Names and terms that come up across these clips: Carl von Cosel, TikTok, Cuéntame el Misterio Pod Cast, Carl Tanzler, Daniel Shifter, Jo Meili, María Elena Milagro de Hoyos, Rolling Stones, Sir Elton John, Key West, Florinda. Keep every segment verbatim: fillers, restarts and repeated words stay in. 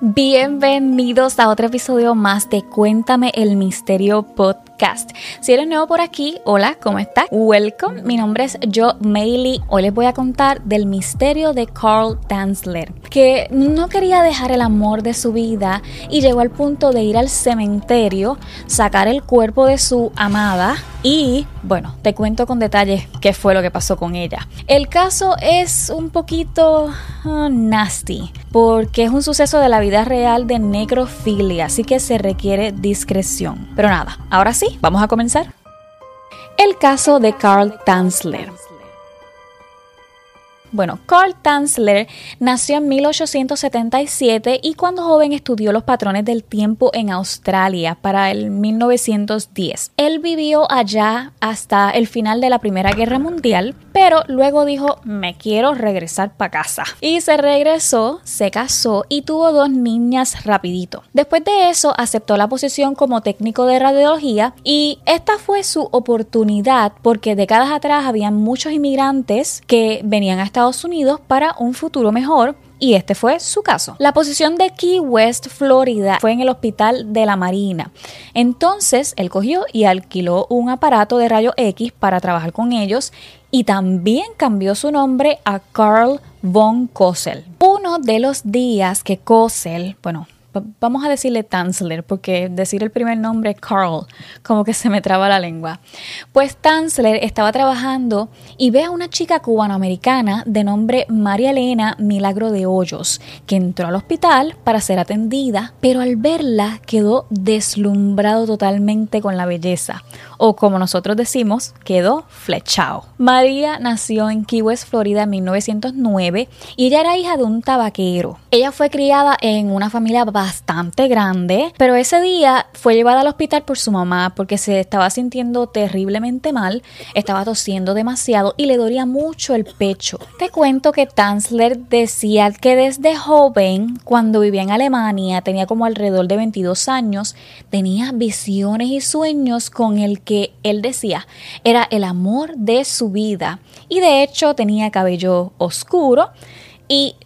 Bienvenidos a otro episodio más de Cuéntame el Misterio Pod Cast. Si eres nuevo por aquí, hola, ¿cómo estás? Welcome, mi nombre es Jo Meili. Hoy les voy a contar del misterio de Carl Tanzler, que no quería dejar el amor de su vida y llegó al punto de ir al cementerio, sacar el cuerpo de su amada y, bueno, te cuento con detalles qué fue lo que pasó con ella. El caso es un poquito uh, nasty, porque es un suceso de la vida real de necrofilia, así que se requiere discreción. Pero nada, ahora sí, vamos a comenzar. El caso de Carl Tanzler. Bueno, Carl Tanzler nació en mil ochocientos setenta y siete y cuando joven estudió los patrones del tiempo en Australia para el mil novecientos diez. Él vivió allá hasta el final de la Primera Guerra Mundial, pero luego dijo, me quiero regresar para casa. Y se regresó, se casó y tuvo dos niñas rapidito. Después de eso aceptó la posición como técnico de radiología y esta fue su oportunidad porque décadas atrás había muchos inmigrantes que venían hasta Estados Unidos para un futuro mejor y este fue su caso. La posición de Key West, Florida, fue en el hospital de la Marina. Entonces él cogió y alquiló un aparato de rayos X para trabajar con ellos y también cambió su nombre a Carl von Cosel. Uno de los días que Cosel, bueno, vamos a decirle Tanzler porque decir el primer nombre Carl como que se me traba la lengua. Pues Tanzler estaba trabajando y ve a una chica cubanoamericana de nombre María Elena Milagro de Hoyos que entró al hospital para ser atendida, pero al verla quedó deslumbrado totalmente con la belleza, o como nosotros decimos, quedó flechado. María nació en Key West, Florida en mil novecientos nueve y ella era hija de un tabaquero. Ella fue criada en una familia bastante grande, pero ese día fue llevada al hospital por su mamá porque se estaba sintiendo terriblemente mal, estaba tosiendo demasiado y le dolía mucho el pecho. Te cuento que Tanzler decía que desde joven, cuando vivía en Alemania, tenía como alrededor de veintidós años, tenía visiones y sueños con el que él decía era el amor de su vida y de hecho tenía cabello oscuro y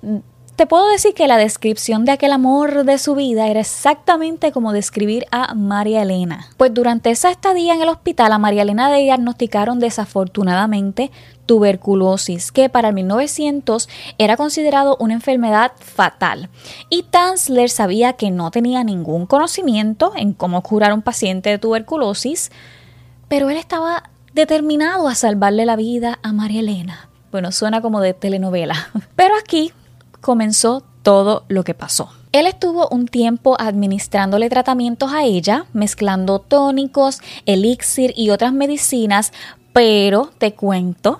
te puedo decir que la descripción de aquel amor de su vida era exactamente como describir a María Elena. Pues durante esa estadía en el hospital a María Elena le diagnosticaron desafortunadamente tuberculosis, que para el mil novecientos era considerado una enfermedad fatal. Y Tanzler sabía que no tenía ningún conocimiento en cómo curar a un paciente de tuberculosis, pero él estaba determinado a salvarle la vida a María Elena. Bueno, suena como de telenovela, pero aquí comenzó todo lo que pasó. Él estuvo un tiempo administrándole tratamientos a ella, mezclando tónicos, elixir y otras medicinas, pero te cuento,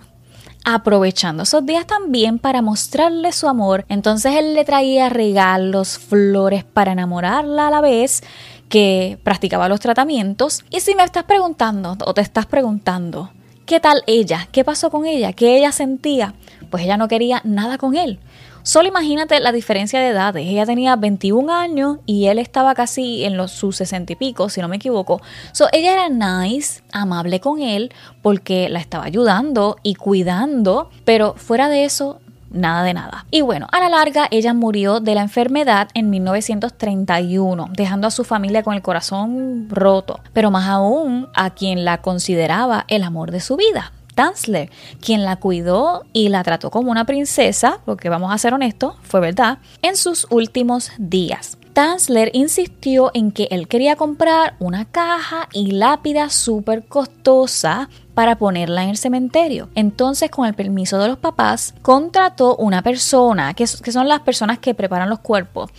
aprovechando esos días también para mostrarle su amor. Entonces él le traía regalos, flores para enamorarla a la vez que practicaba los tratamientos. Y si me estás preguntando o te estás preguntando, ¿qué tal ella? ¿Qué pasó con ella? ¿Qué ella sentía? Pues ella no quería nada con él. Solo imagínate la diferencia de edades. Ella tenía veintiún años y él estaba casi en los sus sesenta y pico, si no me equivoco. So, ella era nice, amable con él, porque la estaba ayudando y cuidando, pero fuera de eso, nada de nada. Y bueno, a la larga ella murió de la enfermedad en mil novecientos treinta y uno, dejando a su familia con el corazón roto, pero más aún a quien la consideraba el amor de su vida, Tanzler, quien la cuidó y la trató como una princesa, porque vamos a ser honestos, fue verdad, en sus últimos días. Tanzler insistió en que él quería comprar una caja y lápida súper costosa para ponerla en el cementerio. Entonces, con el permiso de los papás, contrató una persona, que, que son las personas que preparan los cuerpos,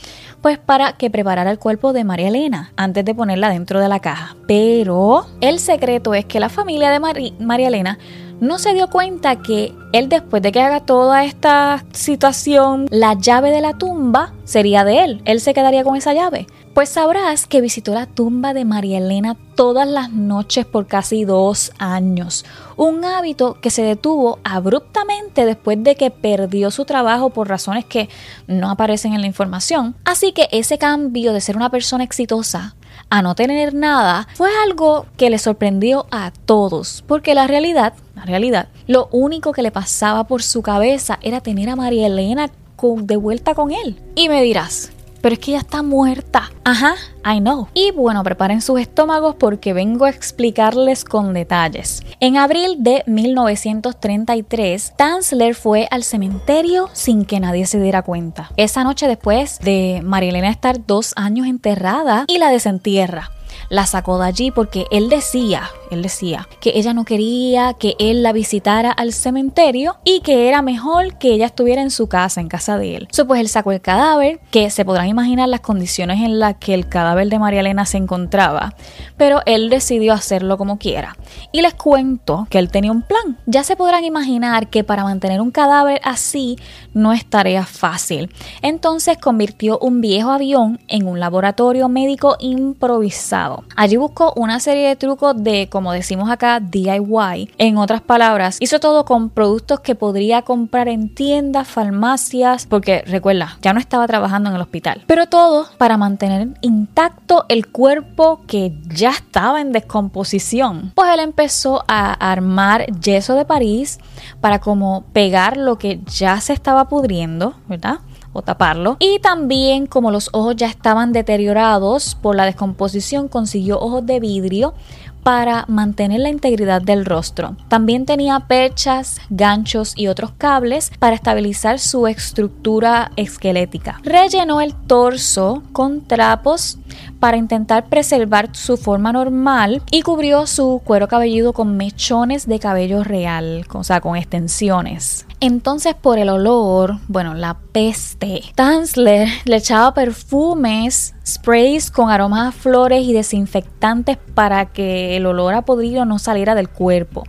pues para que preparara el cuerpo de María Elena antes de ponerla dentro de la caja. Pero el secreto es que la familia de Mari, María Elena no se dio cuenta que él, después de que haga toda esta situación, la llave de la tumba sería de él. Él se quedaría con esa llave. Pues sabrás que visitó la tumba de María Elena todas las noches por casi dos años. Un hábito que se detuvo abruptamente después de que perdió su trabajo por razones que no aparecen en la información. Así que ese cambio de ser una persona exitosa a no tener nada fue algo que le sorprendió a todos, porque la realidad, la realidad, lo único que le pasaba por su cabeza era tener a María Elena de vuelta con él. Y me dirás, pero es que ella está muerta. Ajá, I know. Y bueno, preparen sus estómagos porque vengo a explicarles con detalles. En abril de mil novecientos treinta y tres, Tanzler fue al cementerio sin que nadie se diera cuenta. Esa noche, después de María Elena estar dos años enterrada, y la desentierra. La sacó de allí porque él decía, él decía que ella no quería que él la visitara al cementerio y que era mejor que ella estuviera en su casa, en casa de él. So, pues él sacó el cadáver, que se podrán imaginar las condiciones en las que el cadáver de María Elena se encontraba, pero él decidió hacerlo como quiera. Y les cuento que él tenía un plan. Ya se podrán imaginar que para mantener un cadáver así no es tarea fácil. Entonces convirtió un viejo avión en un laboratorio médico improvisado. Allí buscó una serie de trucos de, como decimos acá, D I Y. En otras palabras, hizo todo con productos que podría comprar en tiendas, farmacias, porque recuerda, ya no estaba trabajando en el hospital. Pero todo para mantener intacto el cuerpo que ya estaba en descomposición. Pues él empezó a armar yeso de París para como pegar lo que ya se estaba pudriendo, ¿verdad?, o taparlo. Y también, como los ojos ya estaban deteriorados por la descomposición, consiguió ojos de vidrio para mantener la integridad del rostro. También tenía perchas, ganchos y otros cables para estabilizar su estructura esquelética. Rellenó el torso con trapos para intentar preservar su forma normal y cubrió su cuero cabelludo con mechones de cabello real, o sea, con extensiones. Entonces, por el olor, bueno, la peste, Tanzler le echaba perfumes, sprays con aromas a flores y desinfectantes para que el olor a podrido no saliera del cuerpo.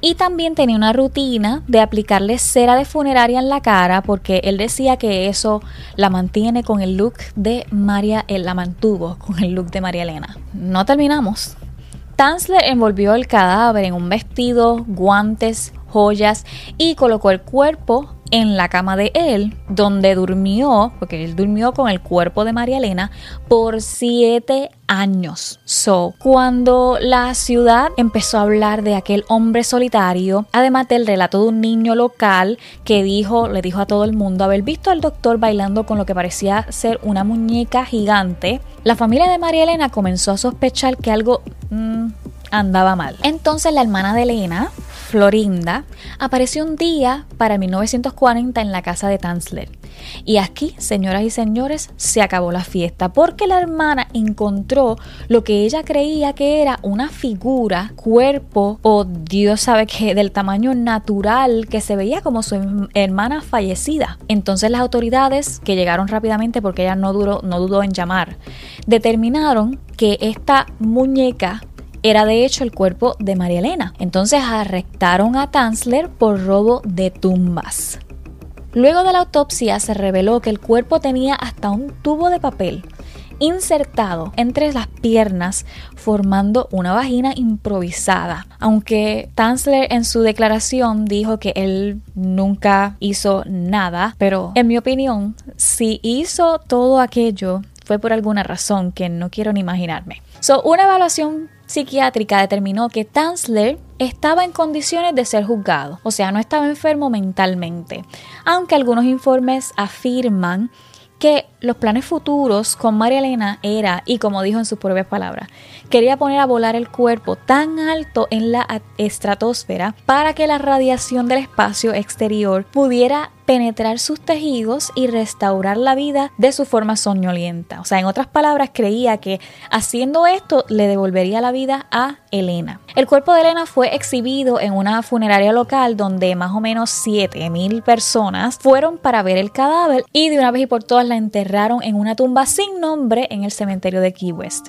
Y también tenía una rutina de aplicarle cera de funeraria en la cara, porque él decía que eso la mantiene con el look de María, él la mantuvo con el look de María Elena. No terminamos. Tanzler envolvió el cadáver en un vestido, guantes, joyas y colocó el cuerpo en la cama de él, donde durmió, porque él durmió con el cuerpo de María Elena por siete años. So, cuando la ciudad empezó a hablar de aquel hombre solitario, además del relato de un niño local que dijo, le dijo a todo el mundo haber visto al doctor bailando con lo que parecía ser una muñeca gigante, la familia de María Elena comenzó a sospechar que algo mmm, andaba mal. Entonces la hermana de Elena, Florinda, apareció un día para mil novecientos cuarenta en la casa de Tanzler. Y aquí, señoras y señores, se acabó la fiesta, porque la hermana encontró lo que ella creía que era una figura, cuerpo o Dios sabe qué, del tamaño natural, que se veía como su hermana fallecida. Entonces las autoridades, que llegaron rápidamente porque ella no duró, no dudó en llamar, determinaron que esta muñeca era de hecho el cuerpo de María Elena. Entonces arrestaron a Tanzler por robo de tumbas. Luego de la autopsia se reveló que el cuerpo tenía hasta un tubo de papel insertado entre las piernas, formando una vagina improvisada. Aunque Tanzler en su declaración dijo que él nunca hizo nada, pero en mi opinión, si hizo todo aquello fue por alguna razón que no quiero ni imaginarme. So, una evaluación psiquiátrica determinó que Tanzler estaba en condiciones de ser juzgado, o sea, no estaba enfermo mentalmente, aunque algunos informes afirman que los planes futuros con María Elena era, y como dijo en sus propias palabras, quería poner a volar el cuerpo tan alto en la estratosfera para que la radiación del espacio exterior pudiera penetrar sus tejidos y restaurar la vida de su forma soñolienta. O sea, en otras palabras, creía que haciendo esto le devolvería la vida a Elena. El cuerpo de Elena fue exhibido en una funeraria local donde más o menos siete mil personas fueron para ver el cadáver, y de una vez y por todas la enterraron en una tumba sin nombre en el cementerio de Key West.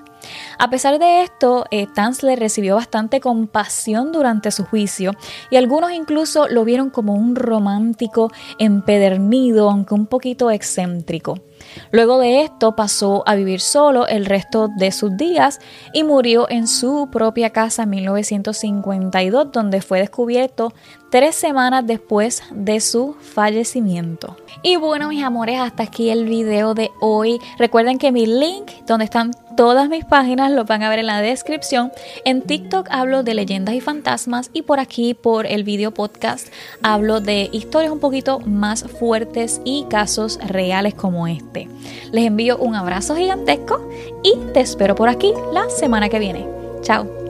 A pesar de esto, eh, Tanzler recibió bastante compasión durante su juicio, y algunos incluso lo vieron como un romántico empedernido, aunque un poquito excéntrico. Luego de esto pasó a vivir solo el resto de sus días y murió en su propia casa en mil novecientos cincuenta y dos, donde fue descubierto tres semanas después de su fallecimiento. Y bueno, mis amores, hasta aquí el video de hoy. Recuerden que mi link, donde están Todas mis páginas lo van a ver en la descripción. En TikTok hablo de leyendas y fantasmas y por aquí, por el video podcast, hablo de historias un poquito más fuertes y casos reales como este. Les envío un abrazo gigantesco y te espero por aquí la semana que viene. Chao.